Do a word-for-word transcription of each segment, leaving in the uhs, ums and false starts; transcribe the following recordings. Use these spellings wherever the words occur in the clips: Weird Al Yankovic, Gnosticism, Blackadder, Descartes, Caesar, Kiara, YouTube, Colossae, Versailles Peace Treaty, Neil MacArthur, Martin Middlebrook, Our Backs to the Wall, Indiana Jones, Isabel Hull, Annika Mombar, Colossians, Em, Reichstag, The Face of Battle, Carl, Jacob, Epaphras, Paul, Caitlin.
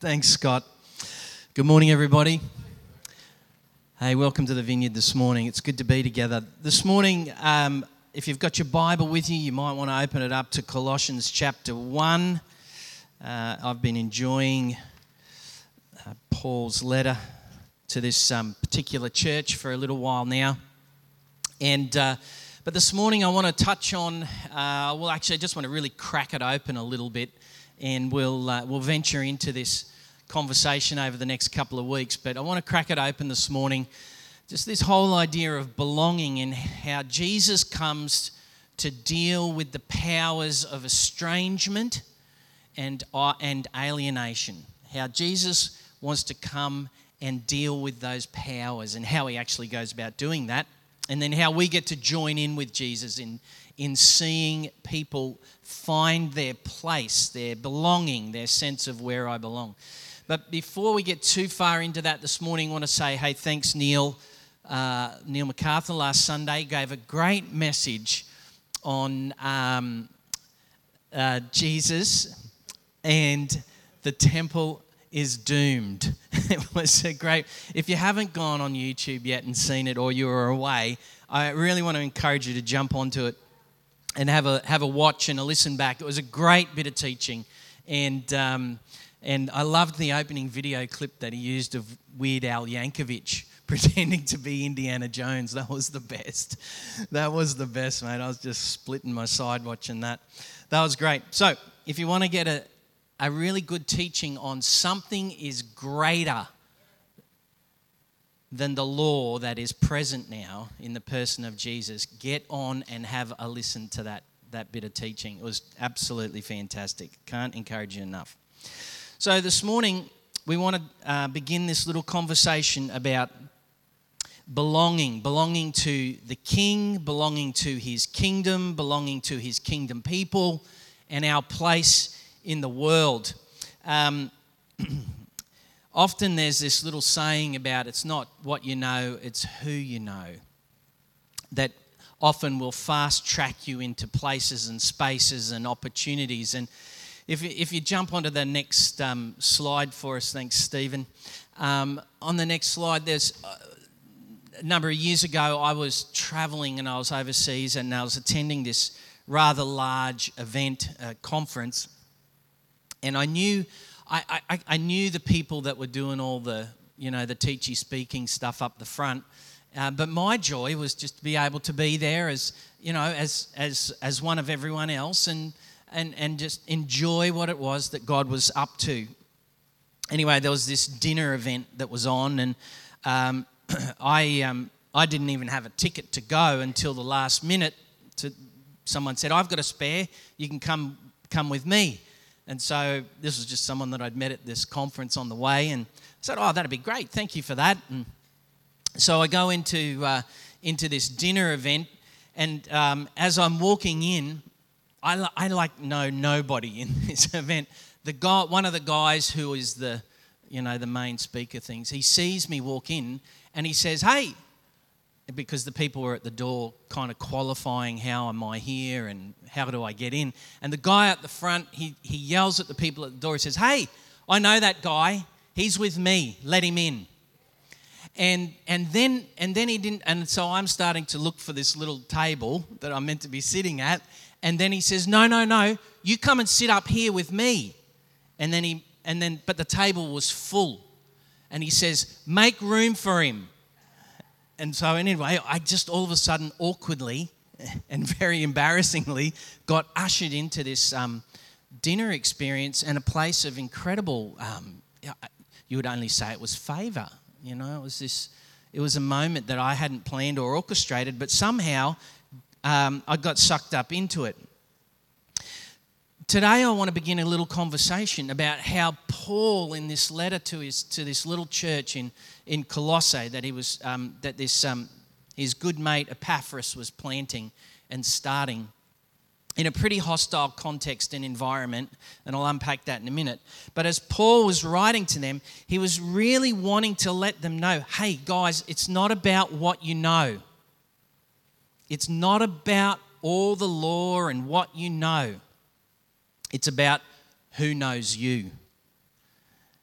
Thanks, Scott. Good morning, everybody. Hey, welcome to the Vineyard this morning. It's good to be together. This morning, um, if you've got your Bible with you, you might want to open it up to Colossians chapter one. Uh, I've been enjoying uh, Paul's letter to this um, particular church for a little while now. And uh, but this morning I want to touch on, uh, well, actually I just want to really crack it open a little bit, and we'll uh, we'll venture into this conversation over the next couple of weeks. But I want to crack it open this morning, just this whole idea of belonging and how Jesus comes to deal with the powers of estrangement and uh, and alienation. How Jesus wants to come and deal with those powers and how he actually goes about doing that. And then how we get to join in with Jesus in, in seeing people find their place, their belonging, their sense of where I belong. But before we get too far into that this morning, I want to say, hey, thanks, Neil. Uh, Neil MacArthur last Sunday gave a great message on um, uh, Jesus and the temple is doomed. It was a great... If you haven't gone on YouTube yet and seen it, or you were away, I really want to encourage you to jump onto it and have a have a watch and a listen back. It was a great bit of teaching, and um, and I loved the opening video clip that he used of Weird Al Yankovic pretending to be Indiana Jones. That was the best. That was the best, mate. I was just splitting my side watching that. That was great. So if you want to get a A really good teaching on something is greater than the law that is present now in the person of Jesus, get on and have a listen to that, that bit of teaching. It was absolutely fantastic. Can't encourage you enough. So this morning, we want to uh, begin this little conversation about belonging, belonging to the King, belonging to his kingdom, belonging to his kingdom people, and our place in the world. Um, often there's this little saying about it's not what you know, it's who you know, that often will fast track you into places and spaces and opportunities. And if, if you jump onto the next um, slide for us, thanks Stephen. Um, on the next slide, there's a number of years ago I was traveling and I was overseas and I was attending this rather large event, uh, conference. And I knew, I, I, I knew the people that were doing all the, you know, the teachy speaking stuff up the front. Uh, but my joy was just to be able to be there as, you know, as as as one of everyone else, and and and just enjoy what it was that God was up to. Anyway, there was this dinner event that was on, and um, I um, I didn't even have a ticket to go until the last minute. To someone said, "I've got a spare. You can come come with me." And so this was just someone that I'd met at this conference on the way, and I said, "Oh, that'd be great. Thank you for that." And so I go into uh, into this dinner event, and um, as I'm walking in, I, li- I like know nobody in this event. The guy, one of the guys who is the, you know, the main speaker things, he sees me walk in, and he says, "Hey," because the people were at the door kind of qualifying, how am I here and how do I get in? And the guy at the front, he he yells at the people at the door. He says, "Hey, I know that guy. He's with me. Let him in." And and then and then he didn't. And so I'm starting to look for this little table that I'm meant to be sitting at. And then he says, "No, no, no. You come and sit up here with me." And then he and then but the table was full. And he says, "Make room for him." And so anyway, I just all of a sudden awkwardly and very embarrassingly got ushered into this um, dinner experience and a place of incredible, um, you would only say it was favour. You know, it was this, it was a moment that I hadn't planned or orchestrated, but somehow um, I got sucked up into it. Today I want to begin a little conversation about how Paul, in this letter to his to this little church in, in Colossae, that he was um, that this um, his good mate Epaphras was planting and starting in a pretty hostile context and environment, and I'll unpack that in a minute. But as Paul was writing to them, he was really wanting to let them know, hey guys, it's not about what you know. It's not about all the law and what you know. It's about who knows you.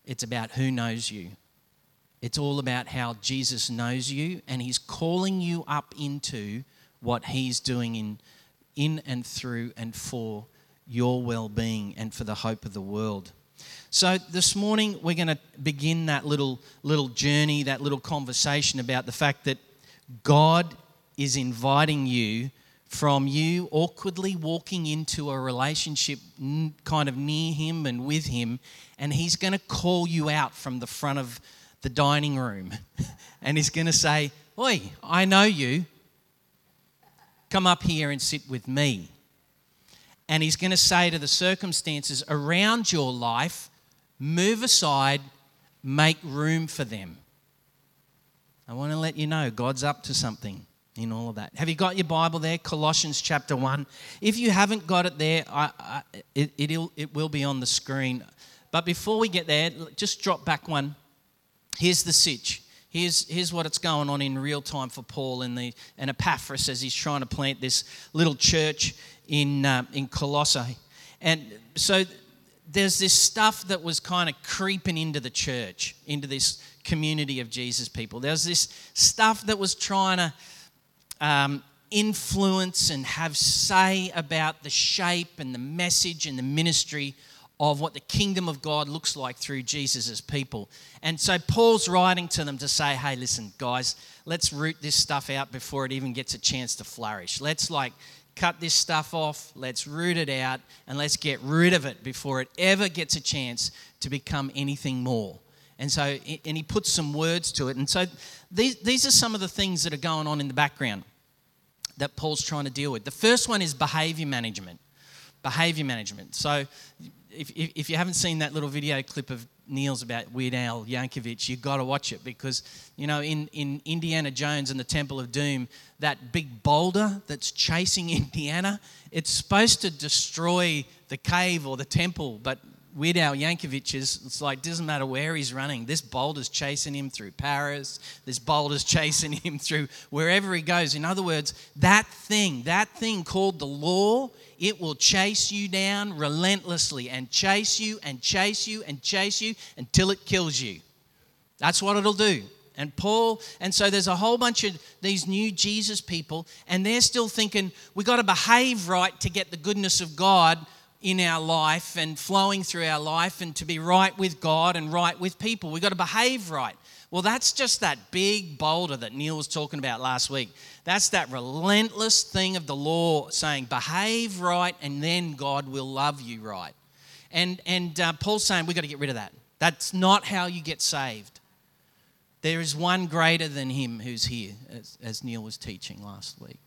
It's about who knows you. It's all about how Jesus knows you, and he's calling you up into what he's doing in, in and through and for your well-being and for the hope of the world. So this morning we're going to begin that little little journey, that little conversation about the fact that God is inviting you from you awkwardly walking into a relationship kind of near him and with him, and he's going to call you out from the front of the dining room and he's going to say, "Oi, I know you. Come up here and sit with me." And he's going to say to the circumstances around your life, move aside, make room for them. I want to let you know God's up to something in all of that. Have you got your Bible there? Colossians chapter one. If you haven't got it there, I, I, it, it'll, it will be on the screen. But before we get there, just drop back one. Here's the sitch. Here's, here's what it's going on in real time for Paul and, the, and Epaphras as he's trying to plant this little church in um, in Colossae. And so there's this stuff that was kind of creeping into the church, into this community of Jesus people. There's this stuff that was trying to um, influence and have say about the shape and the message and the ministry of what the kingdom of God looks like through Jesus' people. And so Paul's writing to them to say, hey, listen, guys, let's root this stuff out before it even gets a chance to flourish. Let's like cut this stuff off, let's root it out, and let's get rid of it before it ever gets a chance to become anything more. And so, and he puts some words to it. And so these, these are some of the things that are going on in the background that Paul's trying to deal with. The first one is behavior management. Behavior management. So if, if you haven't seen that little video clip of Neil's about Weird Al Yankovic, you've got to watch it because, you know, in, in Indiana Jones and the Temple of Doom, that big boulder that's chasing Indiana, it's supposed to destroy the cave or the temple, but Weird Al Yankovic is, it's like, doesn't matter where he's running, this boulder's chasing him through Paris, this boulder's chasing him through wherever he goes. In other words, that thing, that thing called the law, it will chase you down relentlessly and chase you and chase you and chase you until it kills you. That's what it'll do. And Paul, and so there's a whole bunch of these new Jesus people, and they're still thinking, we've got to behave right to get the goodness of God in our life and flowing through our life and to be right with God and right with people. We've got to behave right. Well, that's just that big boulder that Neil was talking about last week. That's that relentless thing of the law saying, behave right and then God will love you right. And and uh, Paul's saying, we've got to get rid of that. That's not how you get saved. There is one greater than him who's here, as, as Neil was teaching last week.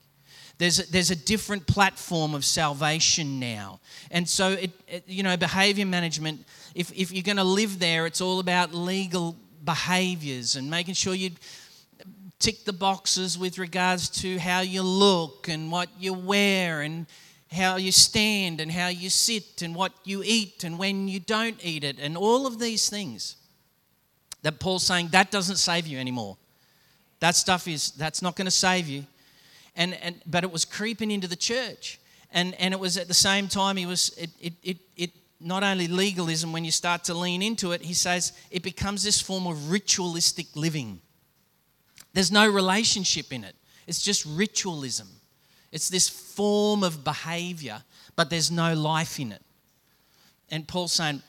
There's a, there's a different platform of salvation now. And so, it, it, you know, behaviour management, if, if you're going to live there, it's all about legal behaviours and making sure you tick the boxes with regards to how you look and what you wear and how you stand and how you sit and what you eat and when you don't eat it and all of these things that Paul's saying, that doesn't save you anymore. That stuff is, that's not going to save you. And, and but it was creeping into the church. And, and it was at the same time, he was it, it it it not only legalism, when you start to lean into it, he says it becomes this form of ritualistic living. There's no relationship in it. It's just ritualism. It's this form of behavior, but there's no life in it. And Paul's saying,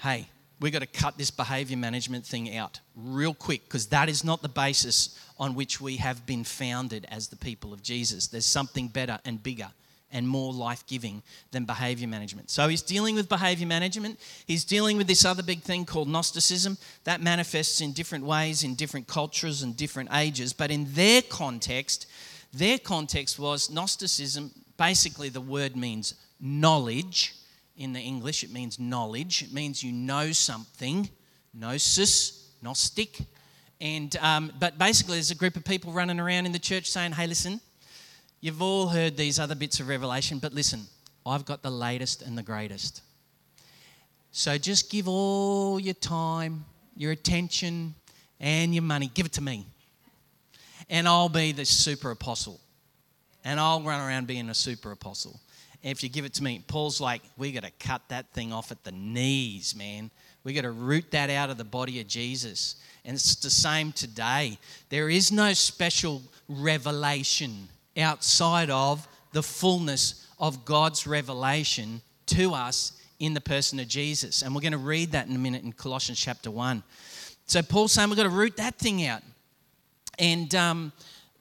hey, we've got to cut this behavior management thing out real quick because that is not the basis on which we have been founded as the people of Jesus. There's something better and bigger and more life-giving than behavior management. So he's dealing with behavior management. He's dealing with this other big thing called Gnosticism that manifests in different ways, in different cultures and different ages. But in their context, their context was Gnosticism, basically the word means knowledge. In the English, it means knowledge. It means you know something, gnosis, gnostic. And um, but basically, there's a group of people running around in the church saying, hey, listen, you've all heard these other bits of revelation, but listen, I've got the latest and the greatest. So just give all your time, your attention, and your money. Give it to me. And I'll be the super apostle. And I'll run around being a super apostle. If you give it to me, Paul's like, we got to cut that thing off at the knees, man. We got to root that out of the body of Jesus. And it's the same today. There is no special revelation outside of the fullness of God's revelation to us in the person of Jesus. And we're going to read that in a minute in Colossians chapter one. So Paul's saying we've got to root that thing out. And, um,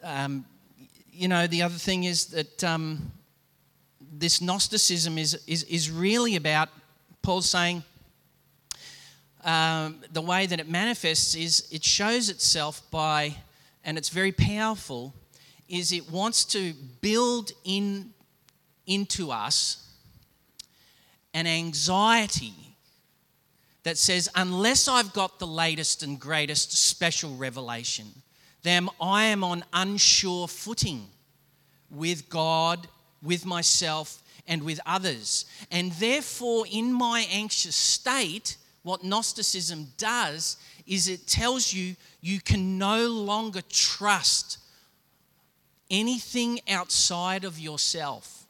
um, you know, the other thing is that um, this Gnosticism is, is, is really about, Paul's saying, um, the way that it manifests is it shows itself by, and it's very powerful, is it wants to build in into us an anxiety that says, unless I've got the latest and greatest special revelation, then I am on unsure footing with God, with myself, and with others. And therefore, in my anxious state, what Gnosticism does is it tells you you can no longer trust anything outside of yourself.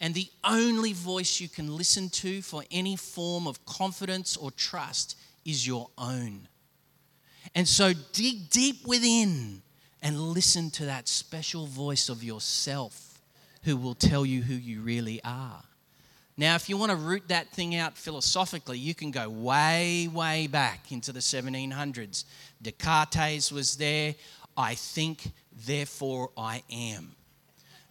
And the only voice you can listen to for any form of confidence or trust is your own. And so dig deep within and listen to that special voice of yourself who will tell you who you really are. Now, if you want to root that thing out philosophically, you can go way, way back into the seventeen hundreds. Descartes was there. I think, therefore I am.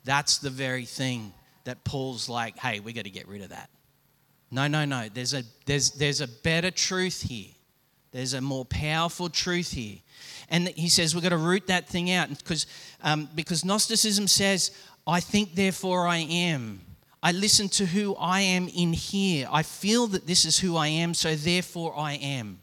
That's the very thing that Paul's like, hey, we got to get rid of that. No, no, no. There's a there's there's a better truth here. There's a more powerful truth here. And he says we've got to root that thing out because, um, because Gnosticism says, I think, therefore I am. I listen to who I am in here. I feel that this is who I am, so therefore I am.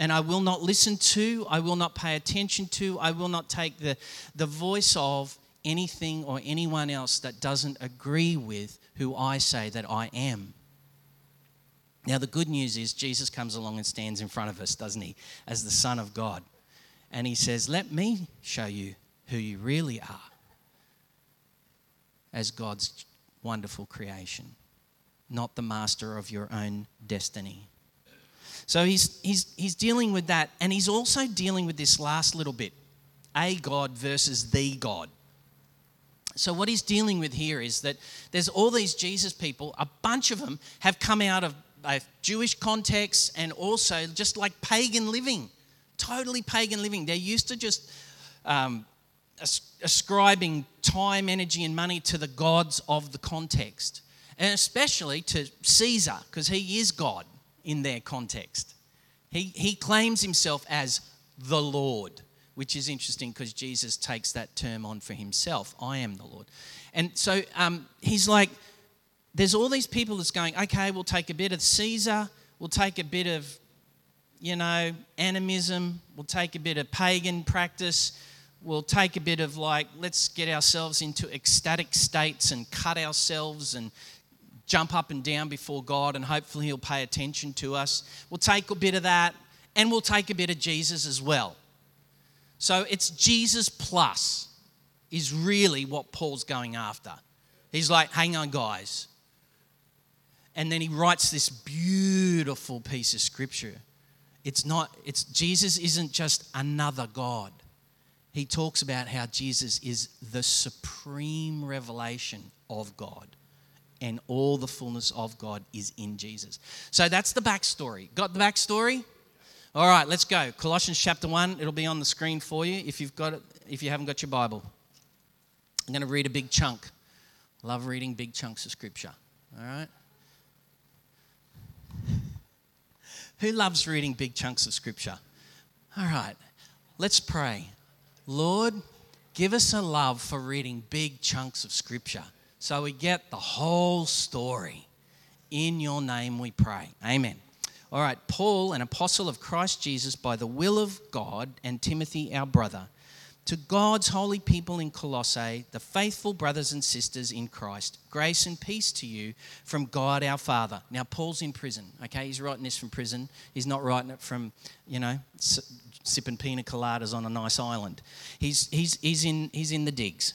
And I will not listen to, I will not pay attention to, I will not take the, the voice of anything or anyone else that doesn't agree with who I say that I am. Now, the good news is Jesus comes along and stands in front of us, doesn't he, as the Son of God. And he says, let me show you who you really are as God's wonderful creation, not the master of your own destiny. So he's he's he's dealing with that, and he's also dealing with this last little bit, a God versus the God. So what he's dealing with here is that there's all these Jesus people, a bunch of them have come out of both Jewish contexts and also just like pagan living, totally pagan living. They're used to just um, ascribing time, energy, and money to the gods of the context, and especially to Caesar, because he is God in their context. He, he claims himself as the Lord, which is interesting because Jesus takes that term on for himself. I am the Lord. And so um, he's like, there's all these people that's going, okay, we'll take a bit of Caesar, we'll take a bit of, you know, animism, we'll take a bit of pagan practice, we'll take a bit of like, let's get ourselves into ecstatic states and cut ourselves and jump up and down before God and hopefully he'll pay attention to us. We'll take a bit of that and we'll take a bit of Jesus as well. So it's Jesus plus is really what Paul's going after. He's like, hang on, guys. And then he writes this beautiful piece of scripture. It's not, it's Jesus isn't just another God. He talks about how Jesus is the supreme revelation of God. And all the fullness of God is in Jesus. So that's the backstory. Got the backstory? All right, let's go. Colossians chapter one. It'll be on the screen for you if you've got it. If you haven't got your Bible, I'm going to read a big chunk. Love reading big chunks of scripture. All right. Who loves reading big chunks of scripture? All right. Let's pray. Lord, give us a love for reading big chunks of scripture. So we get the whole story. In your name we pray. Amen. All right, Paul, an apostle of Christ Jesus by the will of God, and Timothy, our brother, to God's holy people in Colossae, the faithful brothers and sisters in Christ, grace and peace to you from God our Father. Now, Paul's in prison, okay? He's writing this from prison. He's not writing it from, you know, sipping pina coladas on a nice island. He's he's he's in he's in the digs.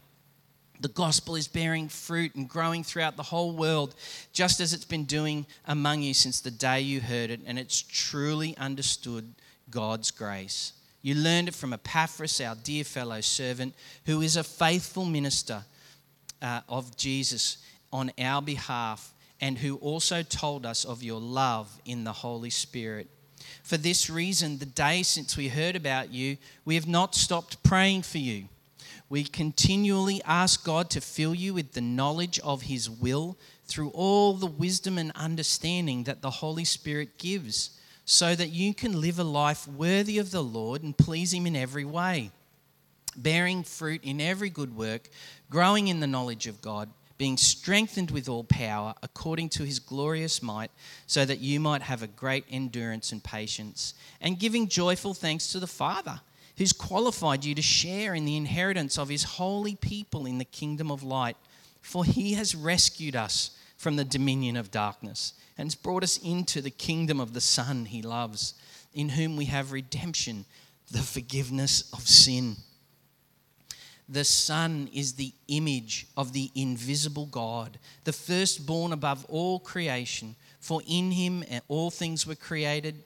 the gospel is bearing fruit and growing throughout the whole world, just as it's been doing among you since the day you heard it, and it's truly understood God's grace. You learned it from Epaphras, our dear fellow servant, who is a faithful minister uh, of Jesus on our behalf, and who also told us of your love in the Holy Spirit. For this reason, the day since we heard about you, we have not stopped praying for you. We continually ask God to fill you with the knowledge of his will through all the wisdom and understanding that the Holy Spirit gives, so that you can live a life worthy of the Lord and please him in every way, bearing fruit in every good work, growing in the knowledge of God, being strengthened with all power according to his glorious might, so that you might have a great endurance and patience, and giving joyful thanks to the Father, who's qualified you to share in the inheritance of his holy people in the kingdom of light. For he has rescued us from the dominion of darkness and has brought us into the kingdom of the Son he loves, in whom we have redemption, the forgiveness of sin. The Son is the image of the invisible God, the firstborn above all creation. For in him all things were created,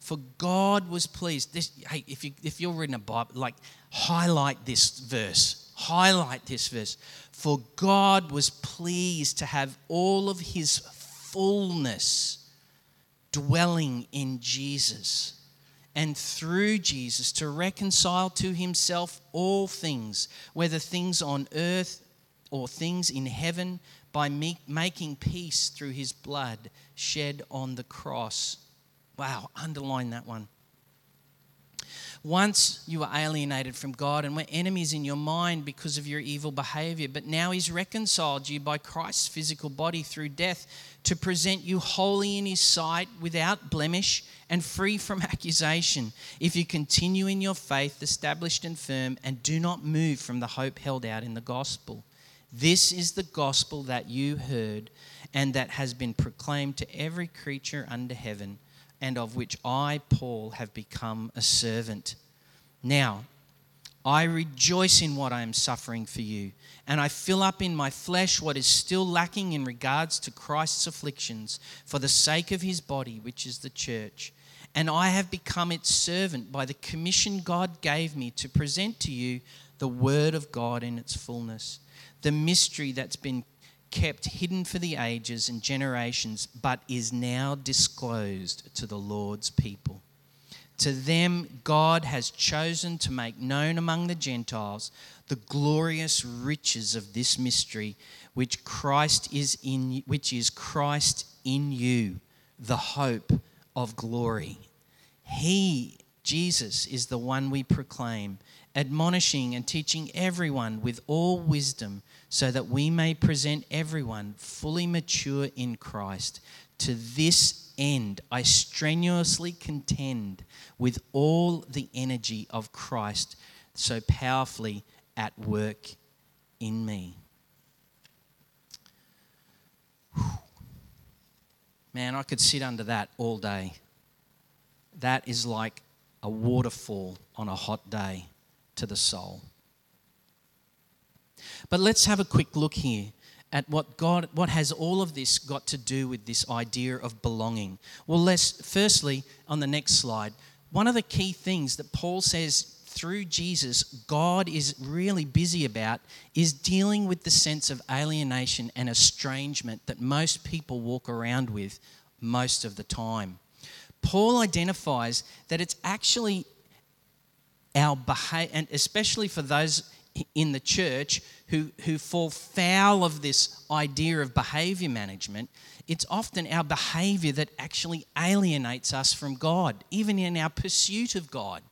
For God was pleased. This, hey, if you if you're reading a Bible, like highlight this verse. Highlight this verse. For God was pleased to have all of his fullness dwelling in Jesus, and through Jesus to reconcile to himself all things, whether things on earth or things in heaven, by making peace through his blood shed on the cross. Wow, underline that one. Once you were alienated from God and were enemies in your mind because of your evil behavior, but now he's reconciled you by Christ's physical body through death, to present you holy in his sight, without blemish and free from accusation, if you continue in your faith, established and firm, and do not move from the hope held out in the gospel. This is the gospel that you heard and that has been proclaimed to every creature under heaven, and of which I, Paul, have become a servant. Now, I rejoice in what I am suffering for you, and I fill up in my flesh what is still lacking in regards to Christ's afflictions for the sake of his body, which is the church. And I have become its servant by the commission God gave me to present to you the word of God in its fullness, the mystery that's been kept hidden for the ages and generations, but is now disclosed to the Lord's people. To them, God has chosen to make known among the Gentiles the glorious riches of this mystery, which Christ is in, which is Christ in you, the hope of glory. He, Jesus, is the one we proclaim, admonishing and teaching everyone with all wisdom, so that we may present everyone fully mature in Christ. To this end, I strenuously contend with all the energy of Christ so powerfully at work in me. Man, I could sit under that all day. That is like a waterfall on a hot day to the soul. But let's have a quick look here at what God, what has all of this got to do with this idea of belonging. Well, let's firstly, on the next slide, one of the key things that Paul says through Jesus God is really busy about is dealing with the sense of alienation and estrangement that most people walk around with most of the time. Paul identifies that it's actually our behavior, and especially for those in the church who, who fall foul of this idea of behavior management, it's often our behavior that actually alienates us from God, even in our pursuit of God.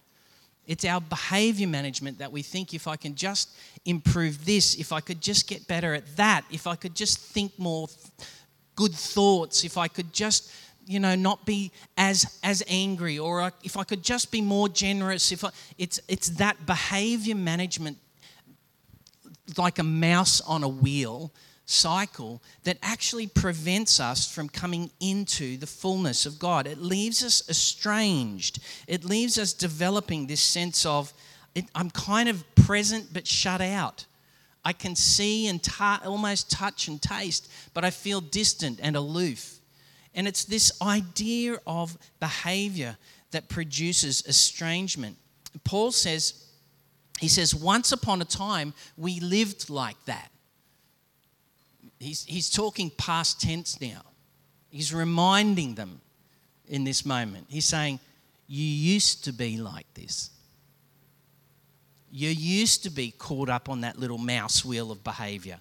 It's our behavior management that we think, if I can just improve this, if I could just get better at that, if I could just think more good thoughts, if I could just, you know, not be as as angry, or I, if I could just be more generous, if I, it's it's that behavior management, like a mouse on a wheel cycle, that actually prevents us from coming into the fullness of God. It leaves us estranged. It leaves us developing this sense of, it, I'm kind of present but shut out. I can see and ta- almost touch and taste, but I feel distant and aloof. And it's this idea of behavior that produces estrangement. Paul says, he says, once upon a time, we lived like that. He's, he's talking past tense now. He's reminding them in this moment. He's saying, you used to be like this. You used to be caught up on that little mouse wheel of behavior,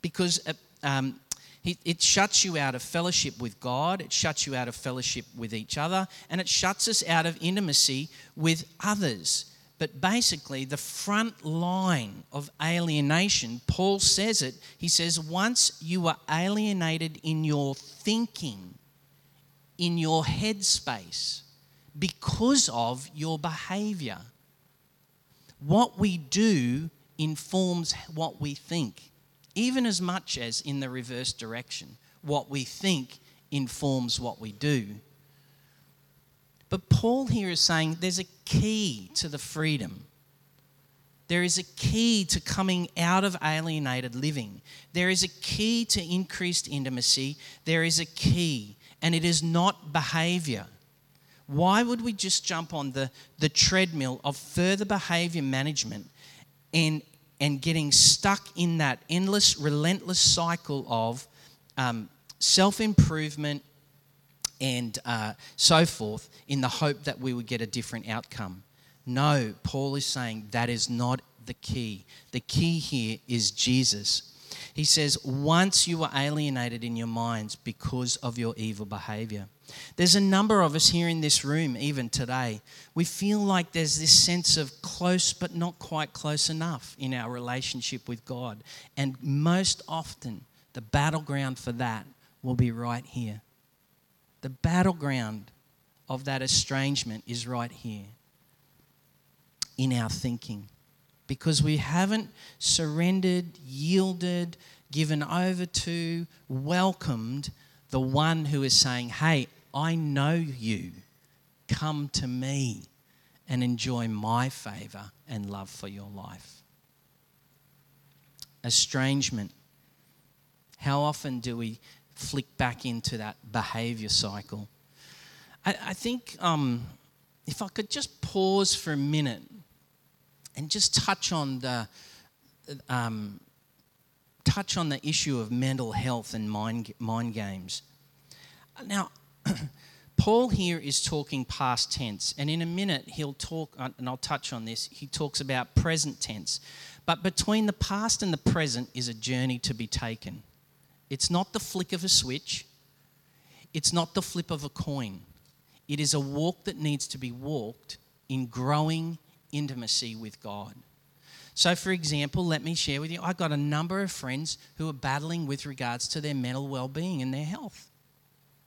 because um, it, it shuts you out of fellowship with God. It shuts you out of fellowship with each other, and it shuts us out of intimacy with others. But basically, the front line of alienation, Paul says it, he says, once you were alienated in your thinking, in your headspace, because of your behavior. What we do informs what we think, even as much as in the reverse direction. What we think informs what we do. But Paul here is saying there's a key to the freedom. There is a key to coming out of alienated living. There is a key to increased intimacy. There is a key, and it is not behavior. Why would we just jump on the, the treadmill of further behavior management and, and getting stuck in that endless, relentless cycle of um, self-improvement, and uh, so forth, in the hope that we would get a different outcome? No, Paul is saying that is not the key. The key here is Jesus. He says, once you were alienated in your minds because of your evil behavior. There's a number of us here in this room, even today, we feel like there's this sense of close but not quite close enough in our relationship with God. And most often, the battleground for that will be right here. The battleground of that estrangement is right here in our thinking, because we haven't surrendered, yielded, given over to, welcomed the one who is saying, hey, I know you. Come to me and enjoy my favor and love for your life. Estrangement. How often do we flick back into that behavior cycle? I, I think um, if I could just pause for a minute and just touch on the um, touch on the issue of mental health and mind mind games. Now, Paul here is talking past tense, and in a minute he'll talk, and I'll touch on this. He talks about present tense, but between the past and the present is a journey to be taken. It's not the flick of a switch. It's not the flip of a coin. It is a walk that needs to be walked in growing intimacy with God. So, for example, let me share with you, I've got a number of friends who are battling with regards to their mental well-being and their health.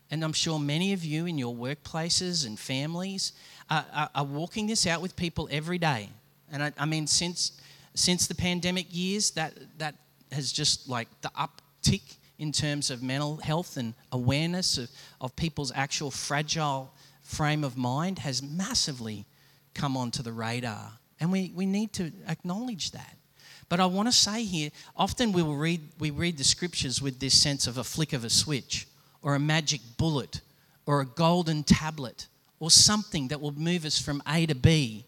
And I'm sure many of you in your workplaces and families are, are, are walking this out with people every day. And I, I mean, since since the pandemic years, that that has just, like, the uptick in terms of mental health and awareness of, of people's actual fragile frame of mind has massively come onto the radar. And we, we need to acknowledge that. But I want to say here, often we will read we read the scriptures with this sense of a flick of a switch, or a magic bullet, or a golden tablet, or something that will move us from A to B.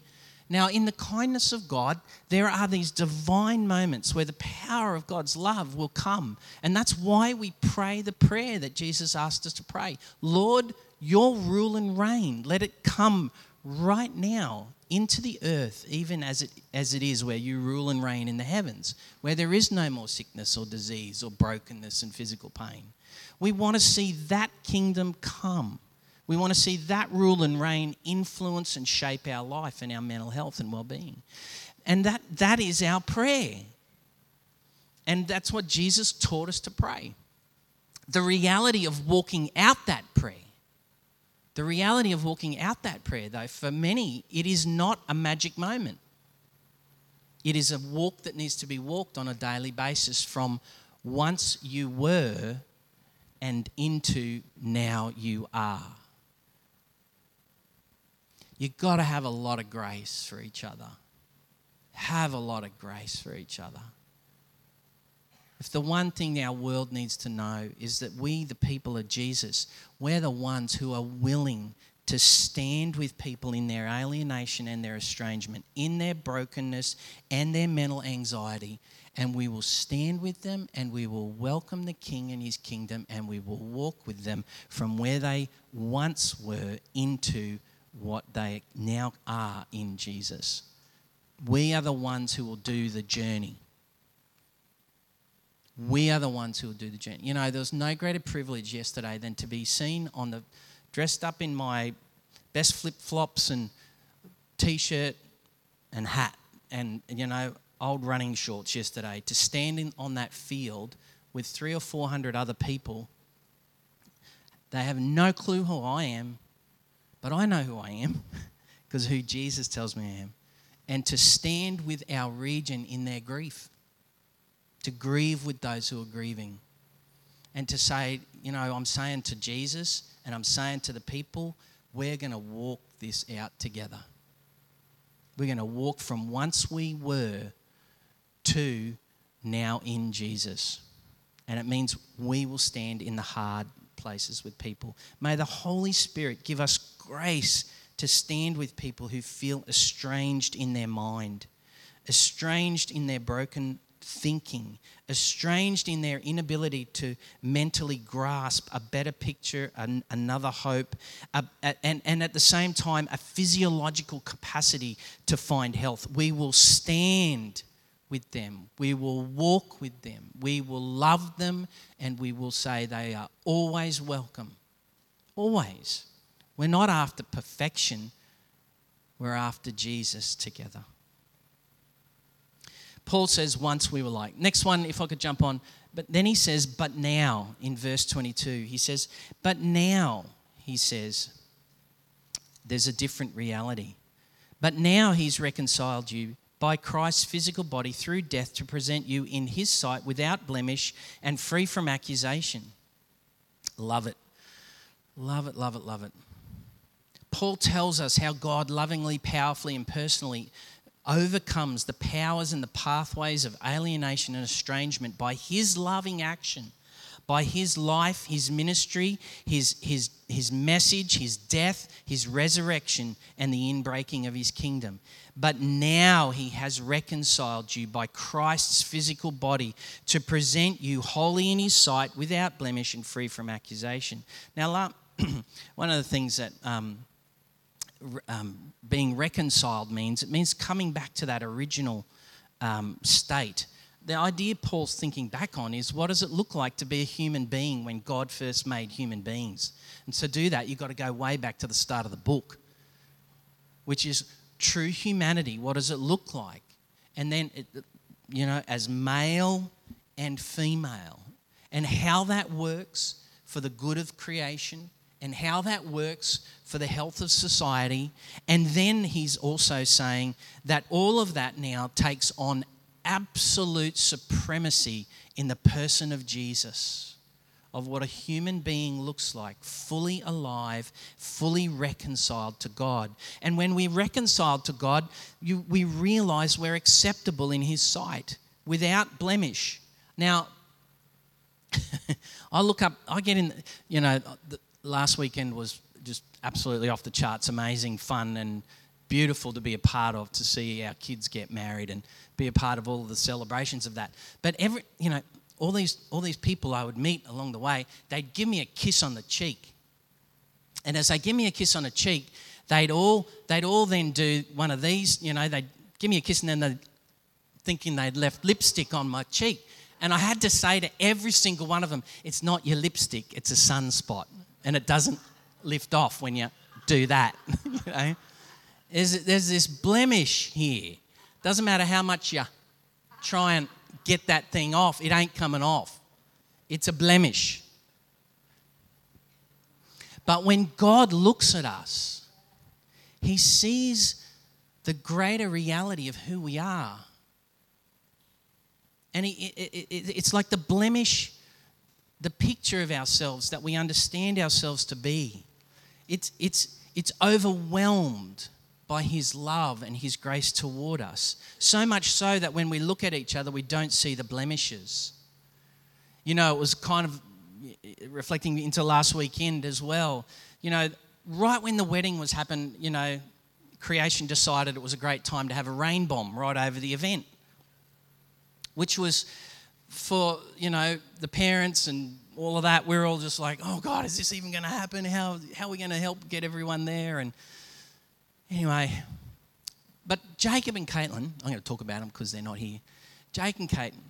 Now, in the kindness of God, there are these divine moments where the power of God's love will come. And that's why we pray the prayer that Jesus asked us to pray. Lord, your rule and reign, let it come right now into the earth, even as it as it is, where you rule and reign in the heavens, where there is no more sickness or disease or brokenness and physical pain. We want to see that kingdom come. We want to see that rule and reign influence and shape our life and our mental health and well-being. And that that is our prayer. And that's what Jesus taught us to pray. The reality of walking out that prayer, the reality of walking out that prayer, though, for many, it is not a magic moment. It is a walk that needs to be walked on a daily basis from once you were and into now you are. You've got to have a lot of grace for each other. Have a lot of grace for each other. If the one thing our world needs to know is that we, the people of Jesus, we're the ones who are willing to stand with people in their alienation and their estrangement, in their brokenness and their mental anxiety, and we will stand with them and we will welcome the King and his kingdom, and we will walk with them from where they once were into what they now are in Jesus. We are the ones who will do the journey. We are the ones who will do the journey. You know, there was no greater privilege yesterday than to be seen on the, dressed up in my best flip-flops and T-shirt and hat and, you know, old running shorts yesterday, to stand in on that field with three or four hundred other people. They have no clue who I am, but I know who I am because who Jesus tells me I am. And to stand with our region in their grief, to grieve with those who are grieving, and to say, you know, I'm saying to Jesus and I'm saying to the people, we're going to walk this out together. We're going to walk from once we were to now in Jesus. And it means we will stand in the hard places with people. May the Holy Spirit give us grace to stand with people who feel estranged in their mind, estranged in their broken thinking, estranged in their inability to mentally grasp a better picture, an, another hope, a, a, and, and at the same time, a physiological capacity to find health. We will stand with them. We will walk with them. We will love them, and we will say they are always welcome. Always. We're not after perfection. We're after Jesus together. Paul says, once we were like. Next one, if I could jump on. But then he says, but now, in verse twenty-two, he says, but now, he says, there's a different reality. But now he's reconciled you by Christ's physical body through death to present you in his sight without blemish and free from accusation. Love it. Love it, love it, love it. Paul tells us how God lovingly, powerfully, and personally overcomes the powers and the pathways of alienation and estrangement by his loving action, by his life, his ministry, his his his message, his death, his resurrection, and the inbreaking of his kingdom. But now he has reconciled you by Christ's physical body to present you holy in his sight, without blemish and free from accusation. Now, one of the things that um, Um, being reconciled means, it means coming back to that original um, state. The idea Paul's thinking back on is, what does it look like to be a human being when God first made human beings? And to do that, you've got to go way back to the start of the book, which is true humanity. What does it look like? And then, it, you know, as male and female, and how that works for the good of creation, and how that works for the health of society. And then he's also saying that all of that now takes on absolute supremacy in the person of Jesus, of what a human being looks like, fully alive, fully reconciled to God. And when we're reconciled to God, you, we realize we're acceptable in his sight, without blemish. Now, I look up, I get in, you know... The, last weekend was just absolutely off the charts, amazing, fun, and beautiful to be a part of, to see our kids get married and be a part of all of the celebrations of that. But every, you know, all these all these people I would meet along the way, they'd give me a kiss on the cheek. And as they give me a kiss on the cheek, They'd all they'd all then do one of these, you know, they'd give me a kiss and then they'd thinking they'd left lipstick on my cheek. And I had to say to every single one of them, it's not your lipstick, it's a sunspot. And it doesn't lift off when you do that. You know? There's, there's this blemish here. Doesn't matter how much you try and get that thing off, it ain't coming off. It's a blemish. But when God looks at us, he sees the greater reality of who we are. And he, it, it, it's like the blemish, the picture of ourselves that we understand ourselves to be. It's, it's, it's overwhelmed by his love and his grace toward us. So much so that when we look at each other, we don't see the blemishes. You know, it was kind of reflecting into last weekend as well. You know, right when the wedding was happened, you know, creation decided it was a great time to have a rain bomb right over the event, which was for, you know, the parents and all of that. We're all just like, oh, God, is this even going to happen? How, how are we going to help get everyone there? And anyway, but Jacob and Caitlin, I'm going to talk about them because they're not here. Jake and Caitlin,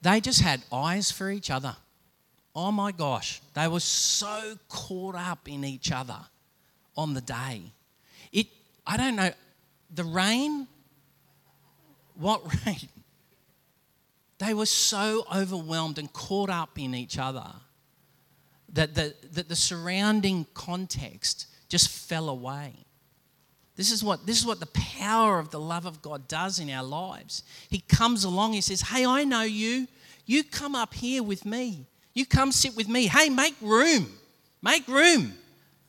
they just had eyes for each other. Oh, my gosh. They were so caught up in each other on the day. It, I don't know, the rain, what rain? They were so overwhelmed and caught up in each other that the, that the surrounding context just fell away. This is what this is what the power of the love of God does in our lives. He comes along, he says, hey, I know you. You come up here with me. You come sit with me. Hey, make room. Make room.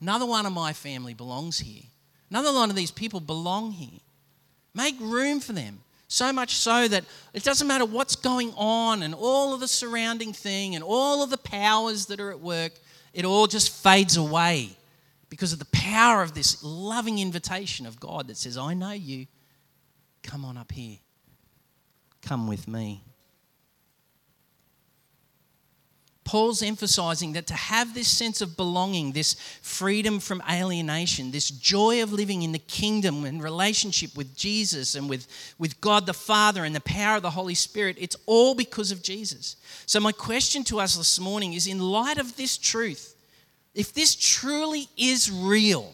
Another one of my family belongs here. Another one of these people belong here. Make room for them. So much so that it doesn't matter what's going on and all of the surrounding thing and all of the powers that are at work, it all just fades away because of the power of this loving invitation of God that says, I know you. Come on up here. Come with me. Paul's emphasizing that to have this sense of belonging, this freedom from alienation, this joy of living in the kingdom and relationship with Jesus and with, with God the Father and the power of the Holy Spirit, it's all because of Jesus. So my question to us this morning is, in light of this truth, if this truly is real,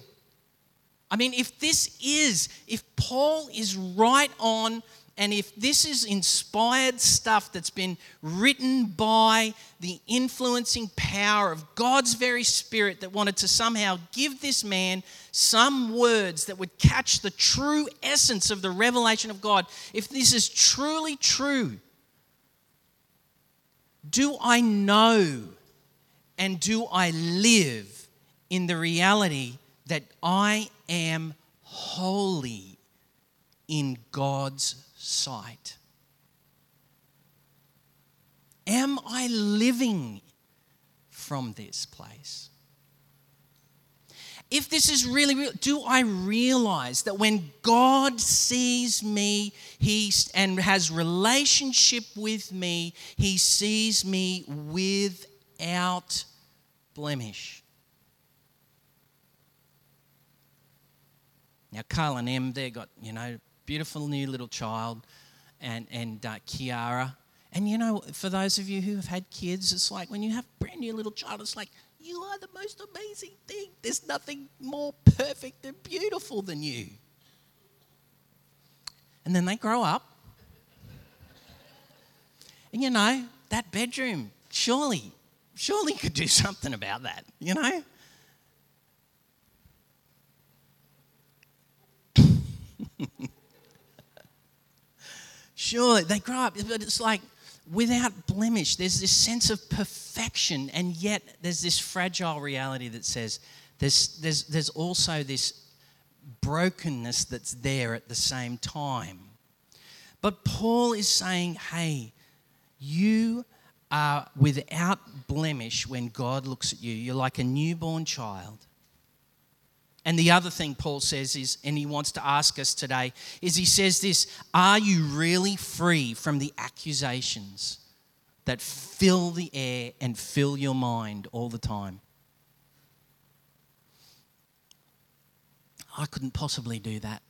I mean, if this is, if Paul is right on, and if this is inspired stuff that's been written by the influencing power of God's very Spirit that wanted to somehow give this man some words that would catch the true essence of the revelation of God, if this is truly true, do I know and do I live in the reality that I am holy in God's sight? Am I living from this place? If this is really real, do I realize that when God sees me, he and has relationship with me, he sees me without blemish? Now, Carl and Em, they got, you know, beautiful new little child, and and uh, Kiara. And you know, for those of you who have had kids, it's like when you have a brand new little child, it's like, you are the most amazing thing. There's nothing more perfect and beautiful than you. And then they grow up. And you know, that bedroom, surely, surely you could do something about that, you know? Sure, they grow up, but it's like without blemish. There's this sense of perfection, and yet there's this fragile reality that says there's there's there's also this brokenness that's there at the same time. But Paul is saying, hey, you are without blemish when God looks at you. You're like a newborn child. And the other thing Paul says is, and he wants to ask us today, is he says this, are you really free from the accusations that fill the air and fill your mind all the time? I couldn't possibly do that.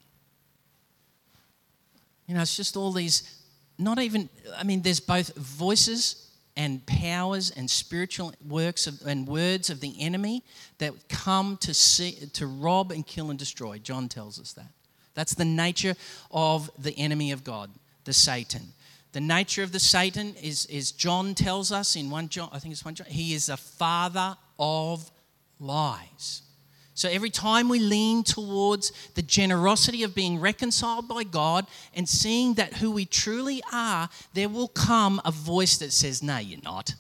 You know, it's just all these, not even, I mean, there's both voices and powers and spiritual works of, and words of the enemy that come to see, to rob and kill and destroy. John tells us that. That's the nature of the enemy of God, the Satan. The nature of the Satan is, is John tells us in First John, I think it's First John, he is a father of lies. So every time we lean towards the generosity of being reconciled by God and seeing that who we truly are, there will come a voice that says, no, you're not.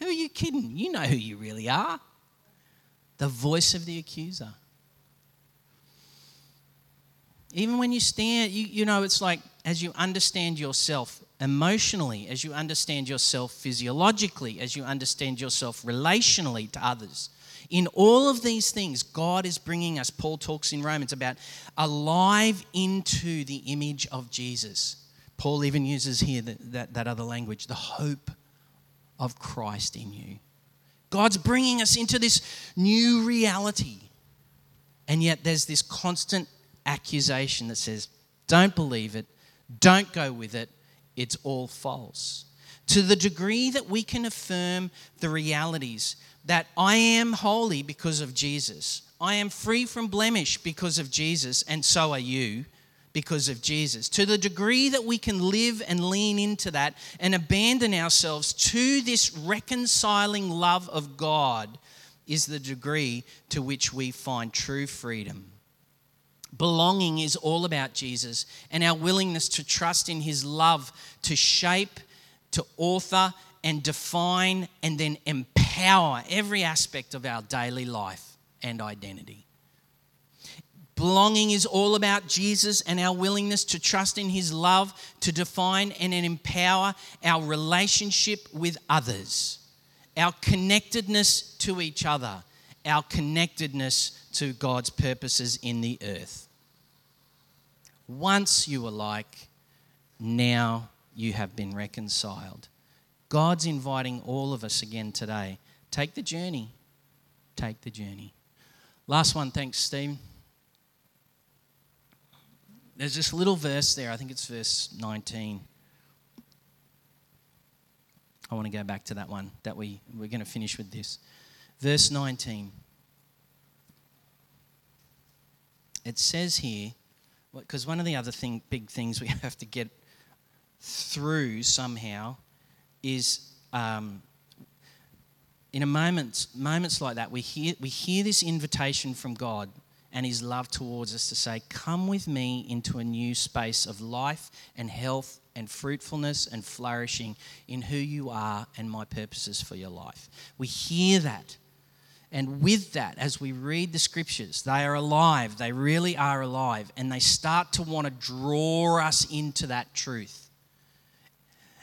Who are you kidding? You know who you really are. The voice of the accuser. Even when you stand, you, you know, it's like as you understand yourself emotionally, as you understand yourself physiologically, as you understand yourself relationally to others, in all of these things, God is bringing us, Paul talks in Romans, about alive into the image of Jesus. Paul even uses here the, that, that other language, the hope of Christ in you. God's bringing us into this new reality. And yet there's this constant accusation that says, don't believe it, don't go with it, it's all false. To the degree that we can affirm the realities that I am holy because of Jesus, I am free from blemish because of Jesus, and so are you because of Jesus. To the degree that we can live and lean into that and abandon ourselves to this reconciling love of God is the degree to which we find true freedom. Belonging is all about Jesus and our willingness to trust in his love to shape, to author, and define, and then empower every aspect of our daily life and identity. Belonging is all about Jesus and our willingness to trust in his love to define and empower our relationship with others, our connectedness to each other, our connectedness to God's purposes in the earth. Once you were like, now you have been reconciled. God's inviting all of us again today. Take the journey. Take the journey. Last one, thanks, Steve. There's this little verse there. I think it's verse nineteen. I want to go back to that one. That we, we're going to finish with this. Verse nineteen. It says here, because one of the other thing, big things we have to get through somehow is um, in a moment, moments like that, we hear, we hear this invitation from God and his love towards us to say, come with me into a new space of life and health and fruitfulness and flourishing in who you are and my purposes for your life. We hear that. And with that, as we read the scriptures, they are alive. They really are alive. And they start to want to draw us into that truth.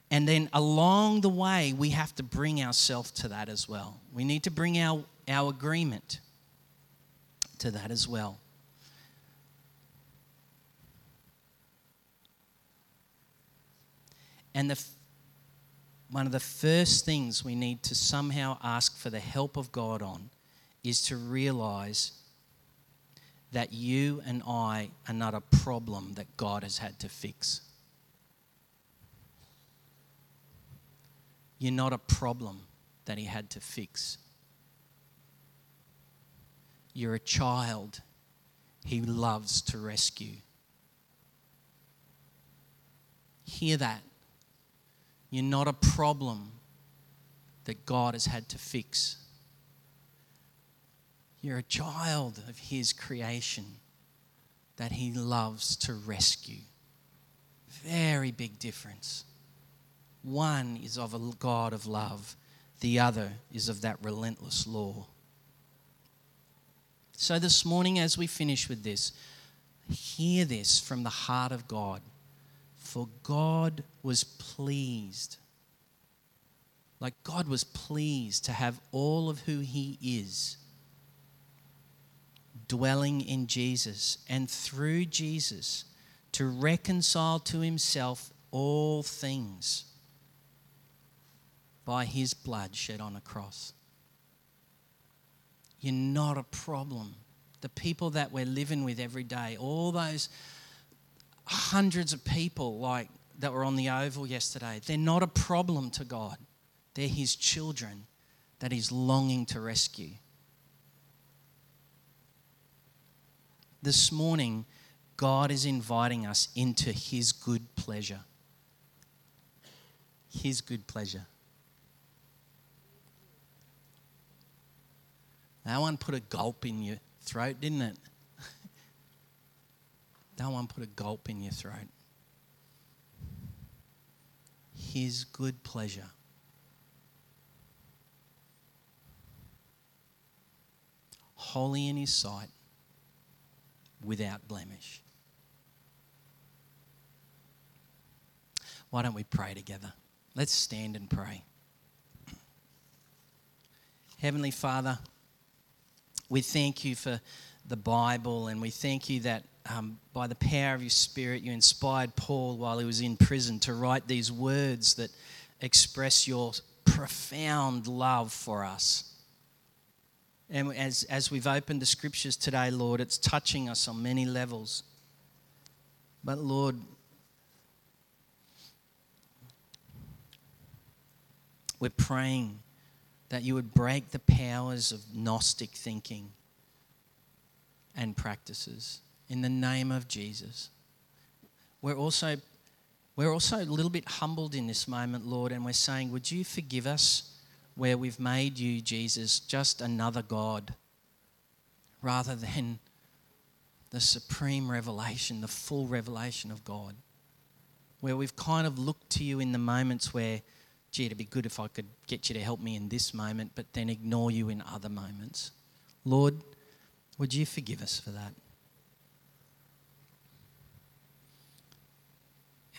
And then along the way, we have to bring ourselves to that as well. We need to bring our, our agreement to that as well. And the one of the first things we need to somehow ask for the help of God on is to realize that you and I are not a problem that God has had to fix. You're not a problem that he had to fix. You're a child he loves to rescue. Hear that. You're not a problem that God has had to fix. You're a child of his creation that he loves to rescue. Very big difference. One is of a God of love. The other is of that relentless law. So this morning as we finish with this, hear this from the heart of God. For God was pleased. Like God was pleased to have all of who he is dwelling in Jesus and through Jesus to reconcile to himself all things by his blood shed on a cross. You're not a problem the people that we're living with every day, all those hundreds of people like that were on the oval yesterday, they're not a problem to God. They're his children that he's longing to rescue. This morning, God is inviting us into his good pleasure. His good pleasure. That one put a gulp in your throat, didn't it? That one put a gulp in your throat. His good pleasure. Holy in his sight, without blemish. Why don't we pray together? Let's stand and pray. Heavenly Father, we thank you for the Bible, and we thank you that um, by the power of your Spirit, you inspired Paul while he was in prison to write these words that express your profound love for us. And as, as we've opened the scriptures today, Lord, it's touching us on many levels. But Lord, we're praying that you would break the powers of Gnostic thinking and practices in the name of Jesus. We're also, we're also a little bit humbled in this moment, Lord, and we're saying, would you forgive us where we've made you, Jesus, just another God rather than the supreme revelation, the full revelation of God, where we've kind of looked to you in the moments where, gee, it'd be good if I could get you to help me in this moment, but then ignore you in other moments. Lord, would you forgive us for that?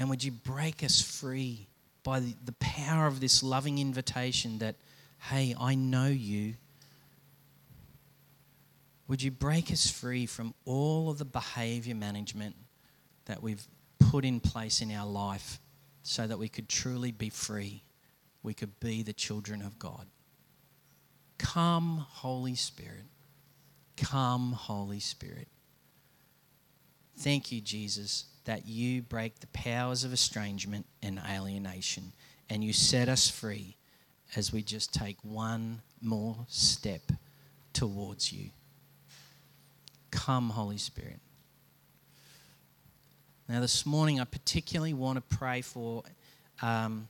And would you break us free by the power of this loving invitation that, hey, I know you. Would you break us free from all of the behaviour management that we've put in place in our life so that we could truly be free? We could be the children of God. Come, Holy Spirit. Come, Holy Spirit. Thank you, Jesus, that you break the powers of estrangement and alienation, and you set us free as we just take one more step towards you. Come, Holy Spirit. Now, this morning, I particularly want to pray for... Um,